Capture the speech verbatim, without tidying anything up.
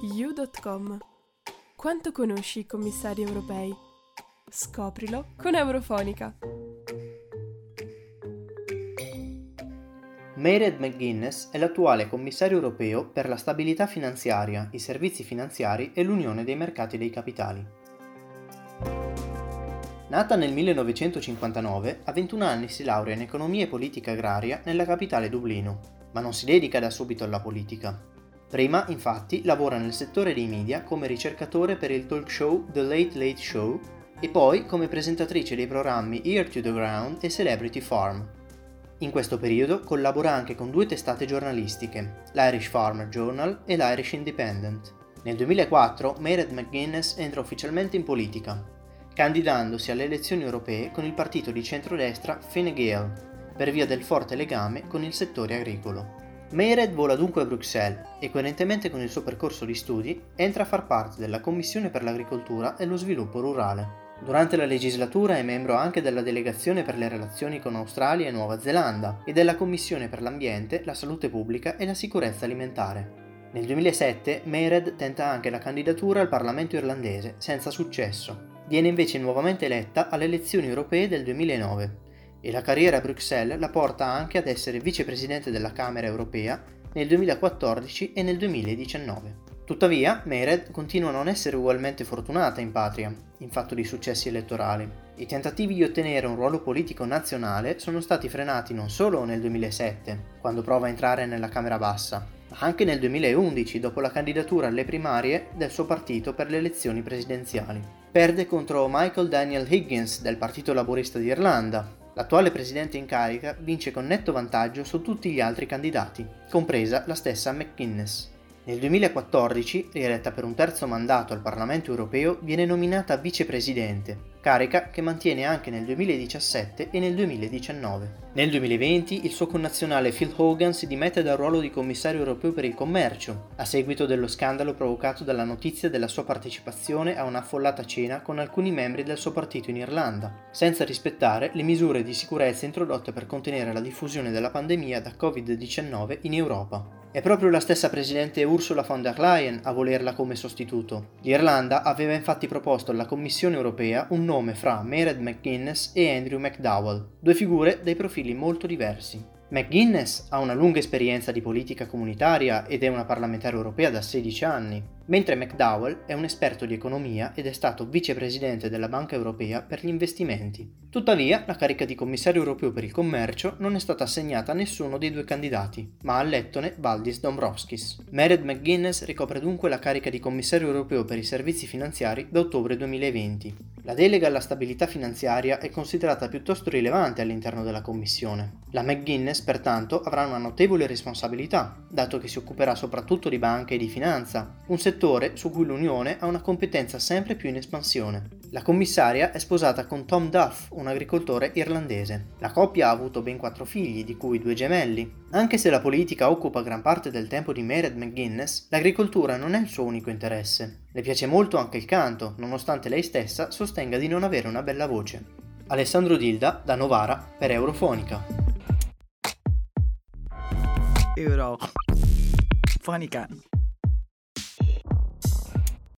you punto com. Quanto conosci i commissari europei? Scoprilo con Eurofonica. Mairead McGuinness è l'attuale commissario europeo per la stabilità finanziaria, i servizi finanziari e l'unione dei mercati dei capitali. Nata nel millenovecentocinquantanove, a ventuno anni si laurea in economia e politica agraria nella capitale Dublino, ma non si dedica da subito alla politica. Prima, infatti, lavora nel settore dei media come ricercatore per il talk show The Late Late Show e poi come presentatrice dei programmi Ear to the Ground e Celebrity Farm. In questo periodo collabora anche con due testate giornalistiche, l'Irish Farmer Journal e l'Irish Independent. Nel duemilaquattro Mairead McGuinness entra ufficialmente in politica, candidandosi alle elezioni europee con il partito di centrodestra Fine Gael, per via del forte legame con il settore agricolo. Mairead vola dunque a Bruxelles e, coerentemente con il suo percorso di studi, entra a far parte della Commissione per l'Agricoltura e lo Sviluppo Rurale. Durante la legislatura è membro anche della Delegazione per le relazioni con Australia e Nuova Zelanda e della Commissione per l'Ambiente, la Salute Pubblica e la Sicurezza Alimentare. Nel duemilasette Mairead tenta anche la candidatura al Parlamento irlandese, senza successo. Viene invece nuovamente eletta alle elezioni europee del duemilanove e la carriera a Bruxelles la porta anche ad essere vicepresidente della Camera europea nel duemilaquattordici e nel duemiladiciannove. Tuttavia, Mairead continua a non essere ugualmente fortunata in patria, in fatto di successi elettorali. I tentativi di ottenere un ruolo politico nazionale sono stati frenati non solo nel duemilasette, quando prova a entrare nella Camera Bassa, ma anche nel duemilaundici, dopo la candidatura alle primarie del suo partito per le elezioni presidenziali. Perde contro Michael Daniel Higgins del Partito Laburista d'Irlanda. L'attuale presidente in carica vince con netto vantaggio su tutti gli altri candidati, compresa la stessa McGuinness. Nel duemilaquattordici, rieletta per un terzo mandato al Parlamento europeo, viene nominata vicepresidente, carica che mantiene anche nel duemiladiciassette e nel duemiladiciannove. Nel duemilaventi il suo connazionale Phil Hogan si dimette dal ruolo di commissario europeo per il commercio, a seguito dello scandalo provocato dalla notizia della sua partecipazione a una affollata cena con alcuni membri del suo partito in Irlanda, senza rispettare le misure di sicurezza introdotte per contenere la diffusione della pandemia da covid diciannove in Europa. È proprio la stessa presidente Ursula von der Leyen a volerla come sostituto. L'Irlanda aveva infatti proposto alla Commissione europea un nome fra Mairead McGuinness e Andrew McDowell, due figure dai profili molto diversi. McGuinness ha una lunga esperienza di politica comunitaria ed è una parlamentare europea da sedici anni, mentre McDowell è un esperto di economia ed è stato vicepresidente della Banca Europea per gli investimenti. Tuttavia, la carica di commissario europeo per il commercio non è stata assegnata a nessuno dei due candidati, ma al lettone Valdis Dombrovskis. Mairead McGuinness ricopre dunque la carica di commissario europeo per i servizi finanziari da ottobre duemilaventi. La delega alla stabilità finanziaria è considerata piuttosto rilevante all'interno della Commissione. La McGuinness, pertanto, avrà una notevole responsabilità, dato che si occuperà soprattutto di banca e di finanza, un settore su cui l'Unione ha una competenza sempre più in espansione. La commissaria è sposata con Tom Duff, un agricoltore irlandese. La coppia ha avuto ben quattro figli, di cui due gemelli. Anche se la politica occupa gran parte del tempo di Mairead McGuinness, l'agricoltura non è il suo unico interesse. Le piace molto anche il canto, nonostante lei stessa sostenga di non avere una bella voce. Alessandro Dilda, da Novara, per Eurofonica. Eurofonica.